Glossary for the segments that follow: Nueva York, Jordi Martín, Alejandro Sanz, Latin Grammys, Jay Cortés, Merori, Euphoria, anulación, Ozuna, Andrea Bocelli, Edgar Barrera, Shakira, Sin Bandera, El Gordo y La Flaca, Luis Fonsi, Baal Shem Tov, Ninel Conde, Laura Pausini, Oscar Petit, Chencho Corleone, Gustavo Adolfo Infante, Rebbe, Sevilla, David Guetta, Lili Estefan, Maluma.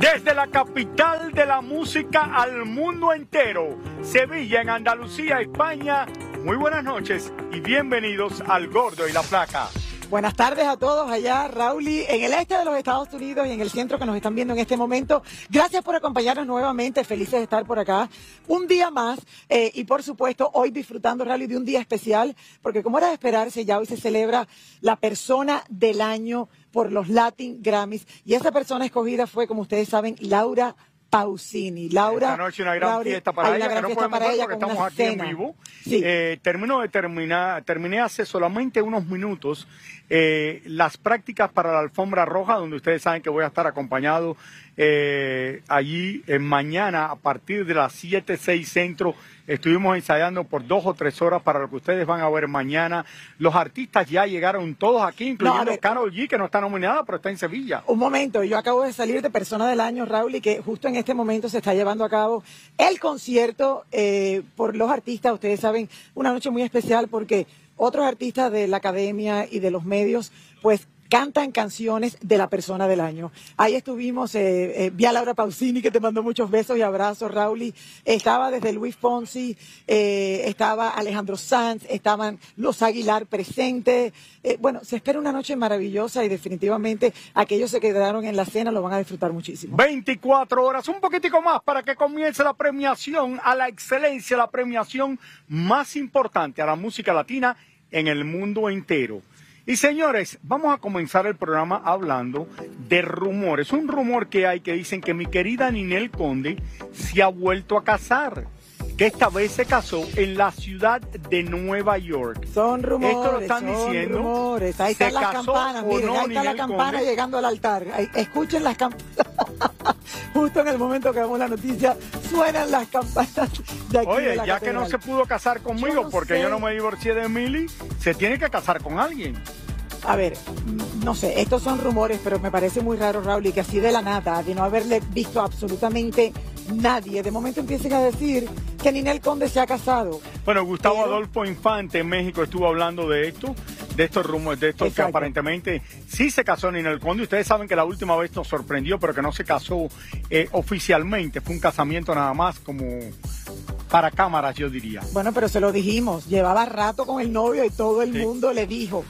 Desde la capital de la música al mundo entero, Sevilla, en Andalucía, España, muy buenas noches y bienvenidos al Gordo y la Flaca. Buenas tardes a todos allá, Raúl, en el este de los Estados Unidos y en el centro que nos están viendo en este momento. Gracias por acompañarnos nuevamente, felices de estar por acá un día más y por supuesto hoy disfrutando, Raúl, de un día especial, porque como era de esperarse, ya hoy se celebra la persona del año por los Latin Grammys y esa persona escogida fue, como ustedes saben, Laura Pausini. Laura, esta noche una gran fiesta para ella, que no podemos ver porque estamos aquí en vivo. Sí. Terminé hace solamente unos minutos las prácticas para la alfombra roja, donde ustedes saben que voy a estar acompañado allí mañana a partir de las 7:06 centro. Estuvimos ensayando por 2 o 3 horas para lo que ustedes van a ver mañana. Los artistas ya llegaron todos aquí, incluyendo Karol G, que no está nominada, pero está en Sevilla. Un momento, yo acabo de salir de Persona del Año, Raúl, y que justo en este momento se está llevando a cabo el concierto por los artistas. Ustedes saben, una noche muy especial porque otros artistas de la academia y de los medios, pues, cantan canciones de la persona del año. Ahí estuvimos, vi a Laura Pausini, que te mandó muchos besos y abrazos, Raúl. Estaba desde Luis Fonsi, estaba Alejandro Sanz, estaban los Aguilar presentes. Bueno, se espera una noche maravillosa y definitivamente aquellos se quedaron en la cena lo van a disfrutar muchísimo. 24 horas, un poquitico más para que comience la premiación a la excelencia, la premiación más importante a la música latina en el mundo entero. Y señores, vamos a comenzar el programa hablando de rumores. Un rumor que hay que dicen que mi querida Ninel Conde se ha vuelto a casar. Que esta vez se casó en la ciudad de Nueva York. Son rumores, esto lo están diciendo. Rumores. Ahí están las campanas, miren, no, ahí está Ninel la campana Conde llegando al altar. Ahí, escuchen las campanas. Justo en el momento que damos la noticia, suenan las campanas de aquí. Oye, de la ya catedral. Que no se pudo casar conmigo, yo no porque sé. Yo no me divorcié de Milly, se tiene que casar con alguien. A ver, no sé, estos son rumores, pero me parece muy raro, Raúl, y que así de la nada, de no haberle visto absolutamente nadie, de momento empiecen a decir que Ninel Conde se ha casado. Bueno, Gustavo Adolfo Infante en México estuvo hablando de esto, de estos rumores, de estos que aparentemente sí se casó Ninel Conde. Ustedes saben que la última vez nos sorprendió, pero que no se casó oficialmente. Fue un casamiento nada más como para cámaras, yo diría. Bueno, pero se lo dijimos, llevaba rato con el novio y todo el mundo le dijo,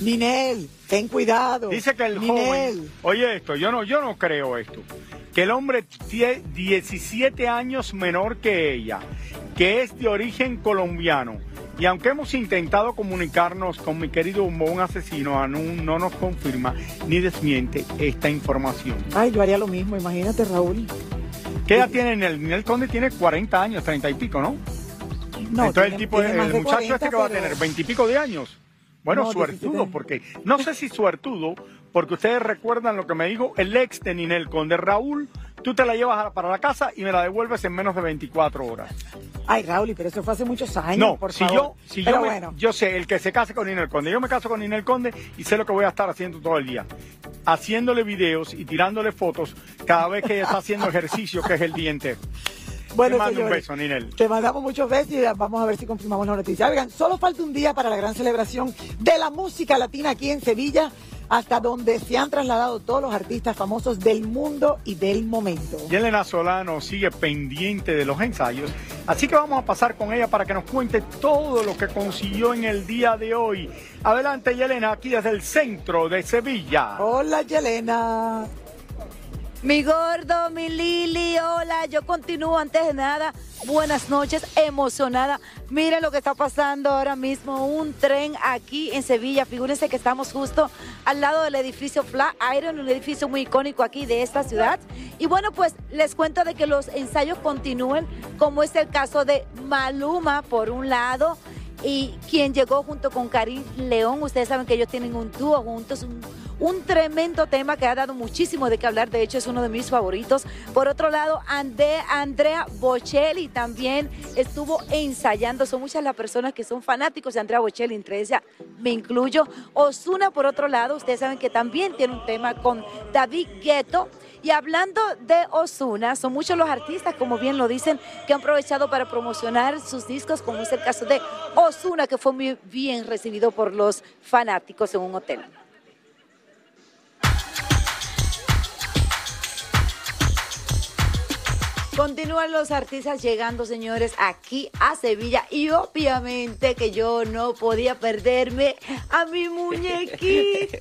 Ninel, ten cuidado. Dice que el joven, oye esto, yo no creo esto, que el hombre tiene 17 años menor que ella, que es de origen colombiano. Y aunque hemos intentado comunicarnos con mi querido Bombón Asesino, no nos confirma ni desmiente esta información. Ay, yo haría lo mismo, imagínate, Raúl. ¿Qué edad tiene Ninel? Ninel Conde tiene 40 años, 30 y pico, ¿no? No, entonces el tipo, el muchacho 40, este que va a tener 20 y pico de años. Bueno, no, suertudo, porque no sé si suertudo, porque ustedes recuerdan lo que me dijo el ex de Ninel Conde, Raúl. Tú te la llevas para la casa y me la devuelves en menos de 24 horas. Ay, Raúl, pero eso fue hace muchos años, no, por favor. Yo sé, el que se case con Ninel Conde, yo me caso con Ninel Conde y sé lo que voy a estar haciendo todo el día. Haciéndole videos y tirándole fotos cada vez que está haciendo ejercicio, que es el día entero. Bueno, te mando un beso, Ninel. Te mandamos muchos besos y vamos a ver si confirmamos la noticia. Oigan, solo falta un día para la gran celebración de la música latina aquí en Sevilla, hasta donde se han trasladado todos los artistas famosos del mundo y del momento. Gelena Solano sigue pendiente de los ensayos, así que vamos a pasar con ella para que nos cuente todo lo que consiguió en el día de hoy. Adelante, Gelena, aquí desde el centro de Sevilla. Hola, Gelena. Mi gordo, mi Lili, hola, yo continúo antes de nada, buenas noches, emocionada. Miren lo que está pasando ahora mismo, un tren aquí en Sevilla. Figúrense que estamos justo al lado del edificio Flatiron, un edificio muy icónico aquí de esta ciudad. Y bueno, pues les cuento de que los ensayos continúan, como es el caso de Maluma, por un lado, y quien llegó junto con Carín León. Ustedes saben que ellos tienen un dúo juntos, un tremendo tema que ha dado muchísimo de qué hablar, de hecho es uno de mis favoritos. Por otro lado, Andrea Bocelli también estuvo ensayando, son muchas las personas que son fanáticos de Andrea Bocelli, entre ellas me incluyo. Ozuna, por otro lado, ustedes saben que también tiene un tema con David Guetta. Y hablando de Ozuna, son muchos los artistas, como bien lo dicen, que han aprovechado para promocionar sus discos, como es el caso de Ozuna, que fue muy bien recibido por los fanáticos en un hotel. Continúan los artistas llegando, señores, aquí a Sevilla, y obviamente que yo no podía perderme a mi muñequito.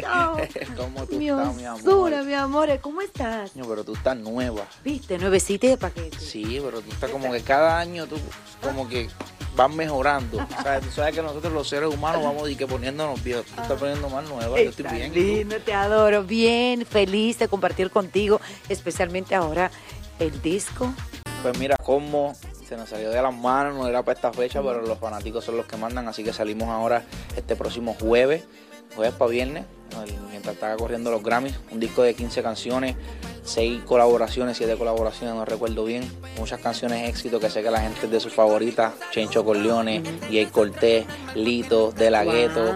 ¿Cómo tú estás, mi amor? Ozuna, mi amor, ¿cómo estás? No, pero tú estás nueva. ¿Viste? Nuevecita de paquete. Sí, pero tú estás como que cada año tú como que vas mejorando. O sea, tú sabes que nosotros los seres humanos vamos y que poniéndonos viejos. Tú estás poniendo más nueva, yo estoy bien. Lindo, te adoro, bien, feliz de compartir contigo, especialmente ahora el disco. Pues mira, como se nos salió de las manos, no era para esta fecha, pero los fanáticos son los que mandan, así que salimos ahora este próximo jueves para viernes, mientras estaba corriendo los Grammys, un disco de 15 canciones, 6 colaboraciones, 7 colaboraciones, no recuerdo bien, muchas canciones éxito que sé que la gente es de sus favoritas, Chencho Corleone, Jay Cortés, Lito, De La Ghetto,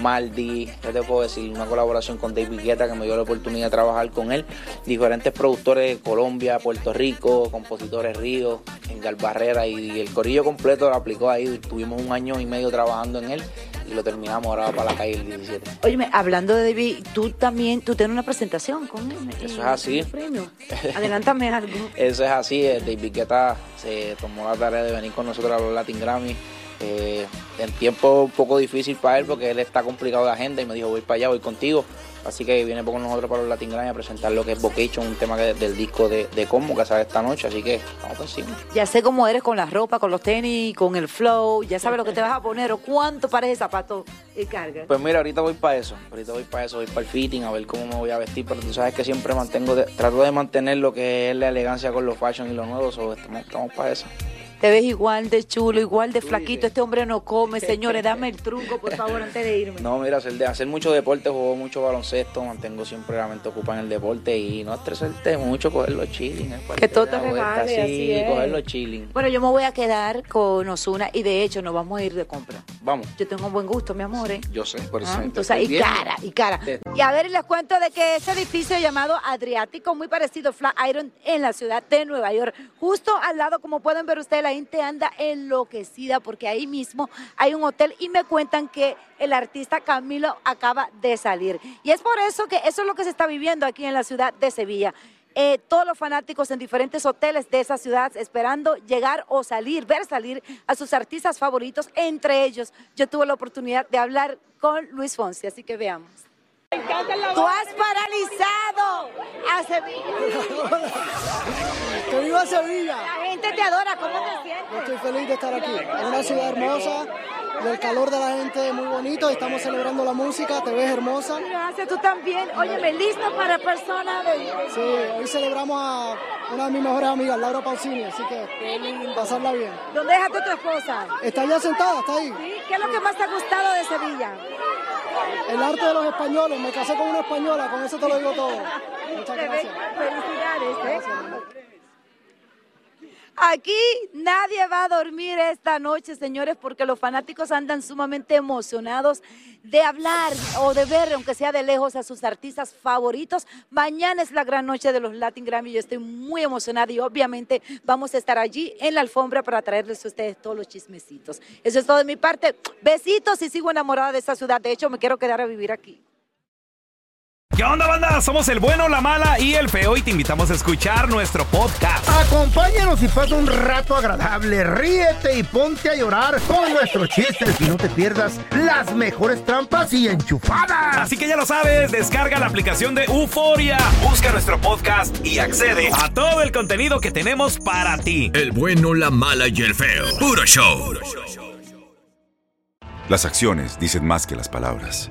Maldi, ¿qué te puedo decir? Una colaboración con David Guetta que me dio la oportunidad de trabajar con él, diferentes productores de Colombia, Puerto Rico, compositores Río, Edgar Barrera, y el corillo completo lo aplicó ahí, tuvimos un año y medio trabajando en él y lo terminamos ahora para la calle el 17. Óyeme, hablando de David, tú tienes una presentación con él. Eso es así. Adelántame algo. Eso es así, David Guetta se tomó la tarea de venir con nosotros a los Latin Grammys. En tiempo un poco difícil para él porque él está complicado de agenda y me dijo voy para allá, voy contigo, así que viene con nosotros para los Latin Grammys a presentar lo que es Vocation, un tema del disco de Combo que sale esta noche, así que vamos encima. Ya sé cómo eres con la ropa, con los tenis, con el flow, ya sabes lo que te vas a poner o cuánto pares de zapatos y cargas. Pues mira, ahorita voy para eso, voy para el fitting a ver cómo me voy a vestir, pero tú sabes que siempre trato de mantener lo que es la elegancia con los fashion y los nuevos, estamos para eso. Te ves igual de chulo, igual de flaquito. Este hombre no come, señores. Dame el truco, por favor, antes de irme. No, mira, hacer mucho deporte, juego mucho baloncesto, mantengo siempre la mente ocupada en el deporte y no estresarte mucho, coger los chilling. Que todo te regale, así es. Coger los chilling. Bueno, yo me voy a quedar con Ozuna y de hecho nos vamos a ir de compra. Vamos. Yo tengo un buen gusto, mi amor. Sí, yo sé, por eso. Entonces, y cara. Y a ver, les cuento de que ese edificio llamado Adriático, muy parecido a Flatiron en la ciudad de Nueva York, justo al lado, como pueden ver ustedes, la gente anda enloquecida porque ahí mismo hay un hotel y me cuentan que el artista Camilo acaba de salir. Y es por eso que eso es lo que se está viviendo aquí en la ciudad de Sevilla. Todos los fanáticos en diferentes hoteles de esa ciudad esperando llegar o ver salir a sus artistas favoritos. Entre ellos, yo tuve la oportunidad de hablar con Luis Fonsi, así que veamos. Tú has paralizado a Sevilla. Que viva Sevilla. La gente te adora, ¿cómo te sientes? Estoy feliz de estar aquí. Es una ciudad hermosa, del calor de la gente, muy bonito. Estamos celebrando la música, te ves hermosa. Gracias, tú también. Óyeme, listo para personas de... Sí, hoy celebramos a una de mis mejores amigas, Laura Pausini, así que pasarla bien. ¿Dónde dejaste a tu esposa? Está ya sentada, está ahí. ¿Sí? ¿Qué es lo que más te ha gustado de Sevilla? El arte de los españoles, me casé con una española, con eso te lo digo todo. Muchas gracias. Felicidades. Gracias. Aquí nadie va a dormir esta noche, señores, porque los fanáticos andan sumamente emocionados de hablar o de ver, aunque sea de lejos, a sus artistas favoritos. Mañana es la gran noche de los Latin Grammys. Yo estoy muy emocionada y obviamente vamos a estar allí en la alfombra para traerles a ustedes todos los chismecitos. Eso es todo de mi parte. Besitos y sigo enamorada de esta ciudad. De hecho, me quiero quedar a vivir aquí. ¿Qué onda, banda? Somos el bueno, la mala y el feo y te invitamos a escuchar nuestro podcast. Acompáñanos y pasa un rato agradable, ríete y ponte a llorar con nuestros chistes y no te pierdas las mejores trampas y enchufadas. Así que ya lo sabes, descarga la aplicación de Euphoria, busca nuestro podcast y accede a todo el contenido que tenemos para ti. El bueno, la mala y el feo. Puro show. Las acciones dicen más que las palabras.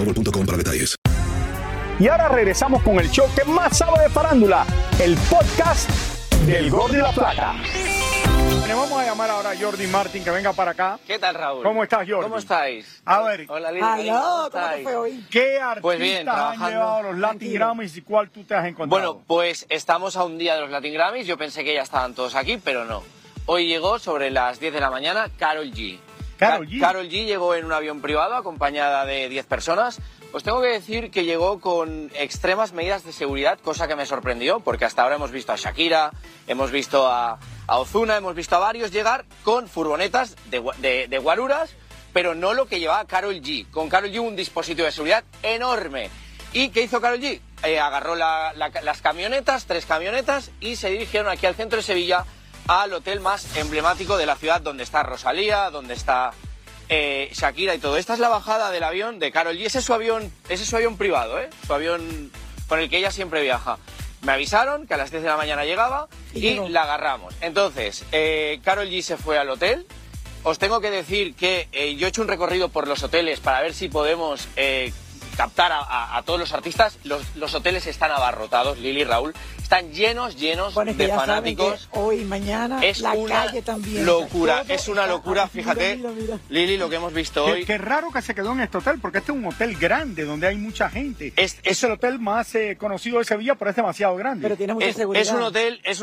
Mobile.com para detalles. Y ahora regresamos con el show que más sabe de farándula, el podcast del Gordo y La Flaca. Le vamos a llamar ahora a Jordi Martín, que venga para acá. ¿Qué tal, Raúl? ¿Cómo estás, Jordi? ¿Cómo estáis? A ver. Hola, Lili. ¿Cómo te fue hoy? ¿Qué artistas pues bien, han llevado a los Latin Grammys y cuál tú te has encontrado? Bueno, pues estamos a un día de los Latin Grammys. Yo pensé que ya estaban todos aquí, pero no. Hoy llegó sobre las 10 de la mañana Karol G. Karol G llegó en un avión privado acompañada de 10 personas. Os tengo que decir que llegó con extremas medidas de seguridad, cosa que me sorprendió, porque hasta ahora hemos visto a Shakira, hemos visto a Ozuna, hemos visto a varios llegar con furgonetas de guaruras, pero no lo que llevaba Karol G. Con Karol G un dispositivo de seguridad enorme. ¿Y qué hizo Karol G? Agarró las camionetas, 3 camionetas, y se dirigieron aquí al centro de Sevilla, al hotel más emblemático de la ciudad, donde está Rosalía, donde está Shakira y todo. Esta es la bajada del avión de Karol G. Ese es su avión privado, su avión con el que ella siempre viaja. Me avisaron que a las 10 de la mañana llegaba y la agarramos. Entonces, Karol G se fue al hotel. Os tengo que decir que yo he hecho un recorrido por los hoteles para ver si podemos captar a todos los artistas. Los hoteles están abarrotados, Lili y Raúl. Están llenos bueno, de fanáticos. Hoy, mañana, es la calle también. Locura, es una locura, fíjate, mira. Lili, lo que hemos visto hoy. Qué raro que se quedó en este hotel, porque este es un hotel grande donde hay mucha gente. Es el hotel más conocido de Sevilla, pero es demasiado grande. Pero tiene mucha seguridad. Es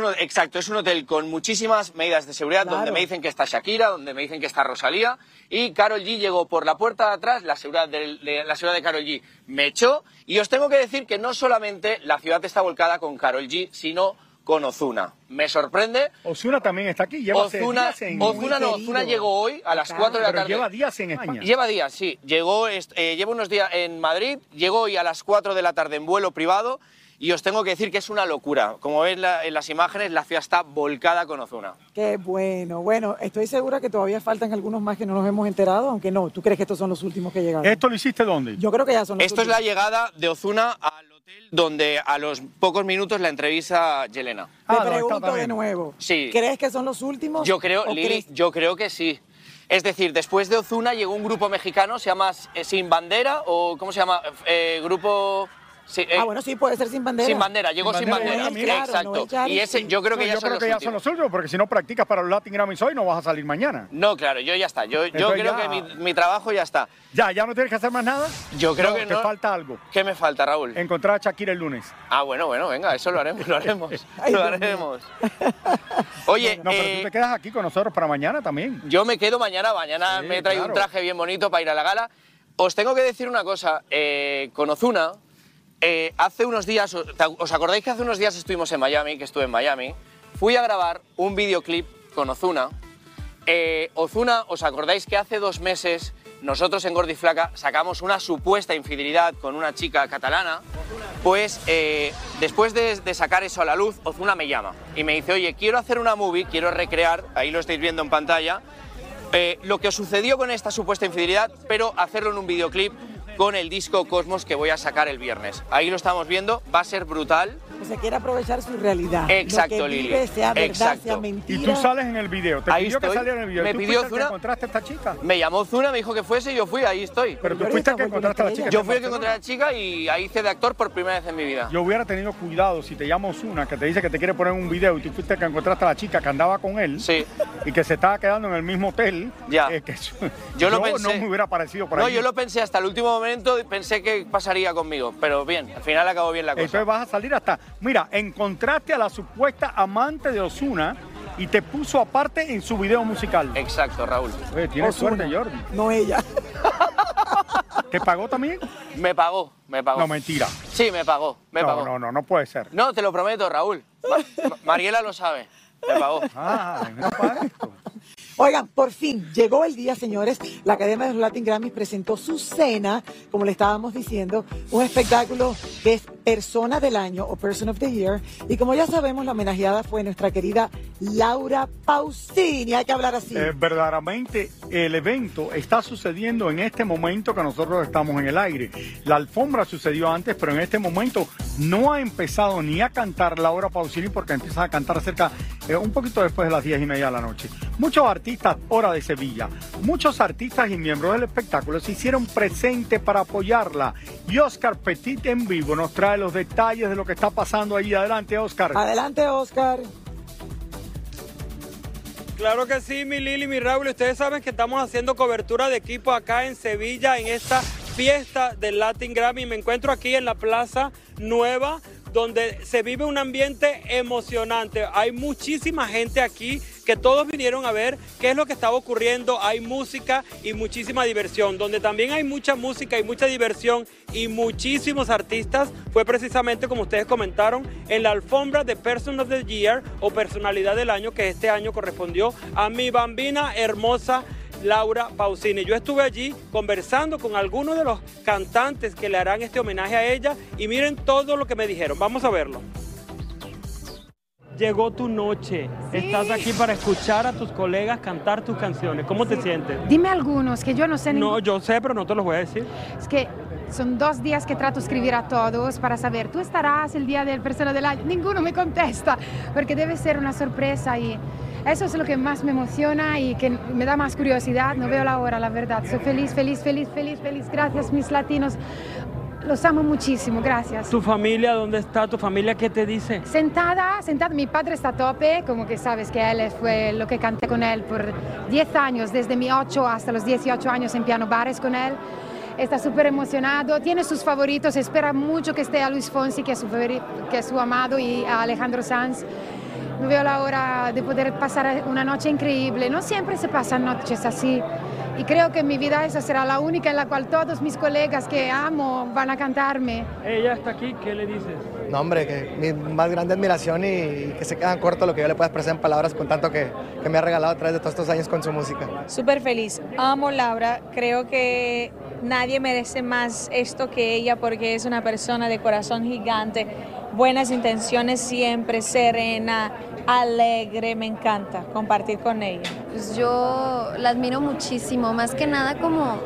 un hotel con muchísimas medidas de seguridad, claro. Donde me dicen que está Shakira, donde me dicen que está Rosalía. Y Karol G llegó por la puerta de atrás, la seguridad de Karol G me echó. Y os tengo que decir que no solamente la ciudad está volcada con Karol G, sino con Ozuna. Me sorprende. Ozuna también está aquí. Ozuna llegó hoy a las 4 de la tarde. Lleva días en España. Lleva días, sí. Lleva unos días en Madrid, llegó hoy a las 4 de la tarde en vuelo privado Y os tengo que decir que es una locura. Como veis en las imágenes, la ciudad está volcada con Ozuna. Qué bueno. Bueno, estoy segura que todavía faltan algunos más que no nos hemos enterado, aunque no. ¿Tú crees que estos son los últimos que llegaron? ¿Esto lo hiciste dónde? Yo creo que ya son los últimos. Esto es la llegada de Ozuna al hotel donde a los pocos minutos la entrevista Gelena. Te pregunto de nuevo. Sí. ¿Crees que son los últimos? Yo creo, Lili, yo creo que sí. Es decir, después de Ozuna llegó un grupo mexicano, se llama Sin Bandera, o ¿cómo se llama? Grupo... Sí, bueno, sí, puede ser Sin Bandera. Sin Bandera, llegó Sin Bandera, exacto. No es Charly, y ese, yo creo que, ya son los últimos, porque si no practicas para los Latin Grammys hoy no vas a salir mañana. No, claro, yo ya está, yo creo que mi trabajo ya está. ¿Ya no tienes que hacer más nada? Yo creo que no. Te falta algo. ¿Qué me falta, Raúl? Encontrar a Shakira el lunes. Ah, bueno, venga, eso lo haremos, lo haremos. Oye... No, pero tú te quedas aquí con nosotros para mañana también. Yo me quedo mañana sí, me traigo un traje bien bonito para ir a la gala. Os tengo que decir una cosa, con Ozuna... hace unos días, ¿os acordáis que hace unos días estuve en Miami? Fui a grabar un videoclip con Ozuna. Ozuna, ¿os acordáis que hace 2 meses nosotros en Gordi Flaca sacamos una supuesta infidelidad con una chica catalana? Pues después de sacar eso a la luz, Ozuna me llama y me dice, oye, quiero hacer una movie, quiero recrear, ahí lo estáis viendo en pantalla, lo que sucedió con esta supuesta infidelidad, pero hacerlo en un videoclip con el disco Cosmos que voy a sacar el viernes. Ahí lo estamos viendo, va a ser brutal. O sea, quiere aprovechar su realidad. Exacto, lo que vive, Lili. Sea verdad, sea mentira. Y tú sales en el video. Te ahí pidió estoy. Que saliera en el video. Me pidió Ozuna. ¿Encontraste a esta chica? Me llamó Ozuna, me dijo que fuese y yo fui, ahí estoy. Pero tú fuiste el que encontraste a la chica. Yo fui el que encontré a la chica y ahí hice de actor por primera vez en mi vida. Yo hubiera tenido cuidado si te llama Ozuna, que te dice que te quiere poner un video y tú fuiste el que encontraste a la chica que andaba con él. Sí. Y que se estaba quedando en el mismo hotel. Ya. Yo lo pensé. No me hubiera parecido por ahí. No, yo lo pensé hasta el último momento. Pensé que pasaría conmigo, pero bien, al final acabó bien la cosa. Entonces vas a salir hasta... Mira, encontraste a la supuesta amante de Ozuna y te puso aparte en su video musical. Exacto, Raúl. Oye, tienes suerte, Jordi. No ella. ¿Te pagó también? Me pagó. No, mentira. Sí, me pagó. No puede ser. No, te lo prometo, Raúl. Mariela lo sabe. Me pagó. Ah, no paga esto. Oigan, por fin llegó el día, señores. La Academia de los Latin Grammys presentó su cena, como le estábamos diciendo, un espectáculo que es Persona del Año o Person of the Year. Y como ya sabemos, la homenajeada fue nuestra querida Laura Pausini. Hay que hablar así. Verdaderamente, el evento está sucediendo en este momento que nosotros estamos en el aire. La alfombra sucedió antes, pero en este momento no ha empezado ni a cantar Laura Pausini porque empieza a cantar cerca un poquito después de las 10:30 de la noche. Muchos artistas hora de Sevilla, muchos artistas y miembros del espectáculo se hicieron presentes para apoyarla. Y Oscar Petit en vivo nos trae los detalles de lo que está pasando ahí. Adelante, Oscar. Adelante, Oscar. Claro que sí, mi Lili, mi Raúl. Ustedes saben que estamos haciendo cobertura de equipo acá en Sevilla en esta fiesta del Latin Grammy. Me encuentro aquí en la Plaza Nueva, donde se vive un ambiente emocionante. Hay muchísima gente aquí que todos vinieron a ver qué es lo que estaba ocurriendo. Hay música y muchísima diversión. Donde también hay mucha música y mucha diversión y muchísimos artistas fue precisamente, como ustedes comentaron, en la alfombra de Person of the Year o Personalidad del Año, que este año correspondió a mi bambina hermosa Laura Pausini. Yo estuve allí conversando con algunos de los cantantes que le harán este homenaje a ella y miren todo lo que me dijeron. Vamos a verlo. Llegó tu noche. Sí. Estás aquí para escuchar a tus colegas cantar tus canciones. ¿Cómo te sientes? Dime algunos, que yo no sé. No, yo sé, pero no te los voy a decir. Es que son 2 días que trato de escribir a todos para saber, ¿tú estarás el día del Persona del Año? Ninguno me contesta, porque debe ser una sorpresa y... Eso es lo que más me emociona y que me da más curiosidad. No veo la hora, la verdad. Soy feliz. Gracias, mis latinos. Los amo muchísimo, gracias. ¿Tu familia dónde está? ¿Tu familia qué te dice? Sentada. Mi padre está a tope, como que sabes que él fue lo que canté con él por 10 años, desde mis 8 hasta los 18 años en piano bares con él. Está súper emocionado, tiene sus favoritos, espera mucho que esté a Luis Fonsi, que es su amado, y a Alejandro Sanz. No veo la hora de poder pasar una noche increíble. No siempre se pasan noches así. Y creo que en mi vida esa será la única en la cual todos mis colegas que amo van a cantarme. Ella está aquí, ¿qué le dices? No, hombre, que mi más grande admiración y que se quedan cortos lo que yo le pueda expresar en palabras con tanto que me ha regalado a través de todos estos años con su música. Súper feliz. Amo Laura. Creo que nadie merece más esto que ella porque es una persona de corazón gigante, buenas intenciones siempre, serena, alegre, me encanta compartir con ella. Pues yo la admiro muchísimo, más que nada como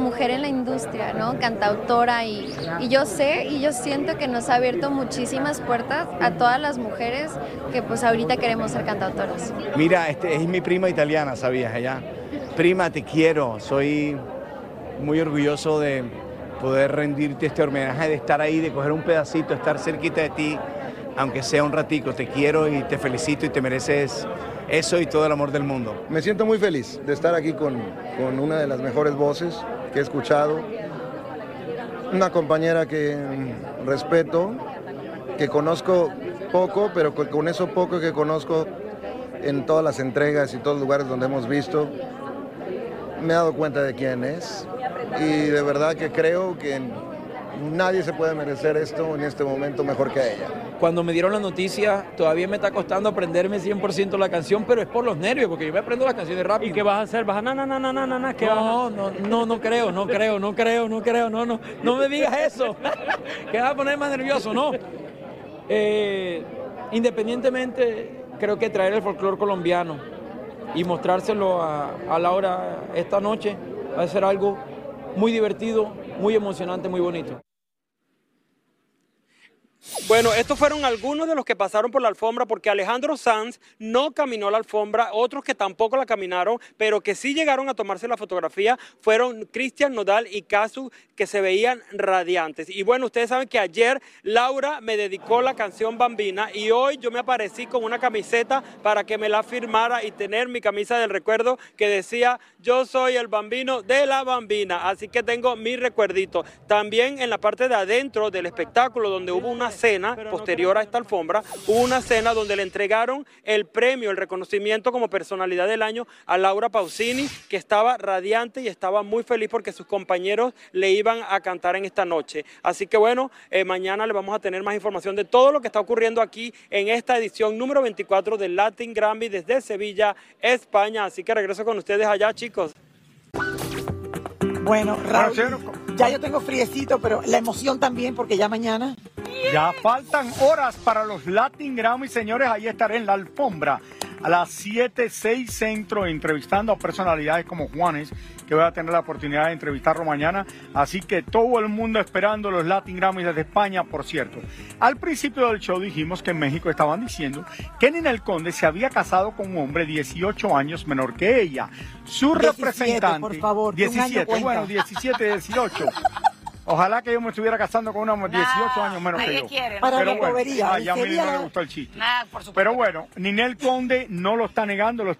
mujer en la industria, ¿no? Cantautora y yo sé y yo siento que nos ha abierto muchísimas puertas a todas las mujeres que pues ahorita queremos ser cantautoras. Mira, es mi prima italiana, ¿sabías? Ella, prima, te quiero, soy muy orgulloso de poder rendirte este homenaje, de estar ahí, de coger un pedacito, estar cerquita de ti, aunque sea un ratico, te quiero y te felicito y te mereces eso y todo el amor del mundo. Me siento muy feliz de estar aquí con una de las mejores voces que he escuchado, una compañera que respeto, que conozco poco, pero con eso poco que conozco en todas las entregas y todos los lugares donde hemos visto, me he dado cuenta de quién es y de verdad que creo que nadie se puede merecer esto en este momento mejor que ella. Cuando me dieron la noticia, todavía me está costando aprenderme 100% la canción, pero es por los nervios, porque yo me aprendo las canciones rápido. ¿Y qué vas a hacer? ¿Vas a na, na, na, na, na, na? No creo, no me digas eso. Que vas a poner más nervioso, no. Independientemente, creo que traer el folclore colombiano y mostrárselo a Laura esta noche va a ser algo muy divertido, muy emocionante, muy bonito. Bueno, estos fueron algunos de los que pasaron por la alfombra, porque Alejandro Sanz no caminó la alfombra, otros que tampoco la caminaron, pero que sí llegaron a tomarse la fotografía fueron Cristian Nodal y Casu, que se veían radiantes. Y bueno, ustedes saben que ayer Laura me dedicó la canción Bambina y hoy yo me aparecí con una camiseta para que me la firmara y tener mi camisa del recuerdo que decía yo soy el bambino de la Bambina, así que tengo mi recuerdito. También en la parte de adentro del espectáculo, donde hubo una cena posterior a esta alfombra, hubo una cena donde le entregaron el premio, el reconocimiento como personalidad del año a Laura Pausini, que estaba radiante y estaba muy feliz porque sus compañeros le iban a cantar en esta noche. Así que bueno, mañana les vamos a tener más información de todo lo que está ocurriendo aquí en esta edición número 24 del Latin Grammy desde Sevilla, España. Así que regreso con ustedes allá, chicos. Bueno, Raúl, ya yo tengo friecito, pero la emoción también, porque ya mañana... Ya faltan horas para los Latin Grammys, señores. Ahí estaré en la alfombra a las 7:06 centro, entrevistando a personalidades como Juanes, que voy a tener la oportunidad de entrevistarlo mañana. Así que todo el mundo esperando los Latin Grammys desde España, por cierto. Al principio del show dijimos que en México estaban diciendo que Ninel Conde se había casado con un hombre 18 años menor que ella. Su 17, representante... por favor, 17, bueno, 17, 18... Ojalá que yo me estuviera casando con una 18 años menos que yo. Quiere, ¿no? Para pero bueno, ya a mí no le gustó el chiste. Nada, por supuesto. Pero bueno, Ninel Conde no lo está negando,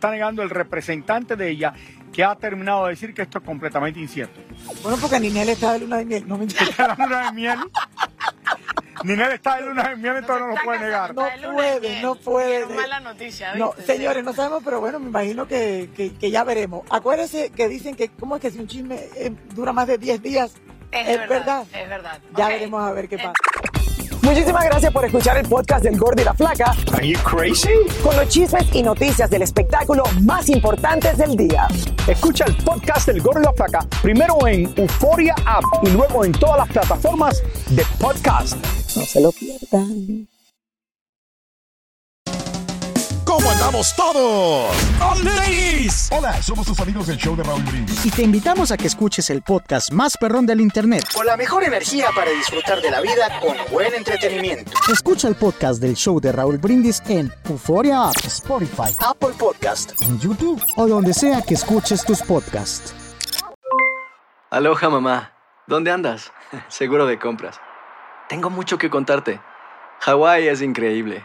el representante de ella, que ha terminado de decir que esto es completamente incierto. Bueno, porque Ninel está de luna de miel, no me entiendes. ¿Está de luna de miel? Ninel está de luna de miel, entonces no lo puede negar. No puede. Es mala noticia, ¿viste? No, señores, no sabemos, pero bueno, me imagino que ya veremos. Acuérdense que dicen que, ¿cómo es que si un chisme dura más de 10 días? Es verdad. Ya veremos a ver qué pasa. Muchísimas gracias por escuchar el podcast del Gordo y la Flaca. Are you crazy? Con los chismes y noticias del espectáculo más importantes del día. Escucha el podcast del Gordo y la Flaca primero en Euphoria App y luego en todas las plataformas de podcast. No se lo pierdan. ¿Cómo andamos todos? ¡Oldies! Hola, somos tus amigos del show de Raúl Brindis. Y te invitamos a que escuches el podcast más perrón del internet. Con la mejor energía para disfrutar de la vida con buen entretenimiento. Escucha el podcast del show de Raúl Brindis en Euphoria App, Spotify, Apple Podcast, en YouTube o donde sea que escuches tus podcasts. Aloha, mamá. ¿Dónde andas? Seguro de compras. Tengo mucho que contarte. Hawái es increíble.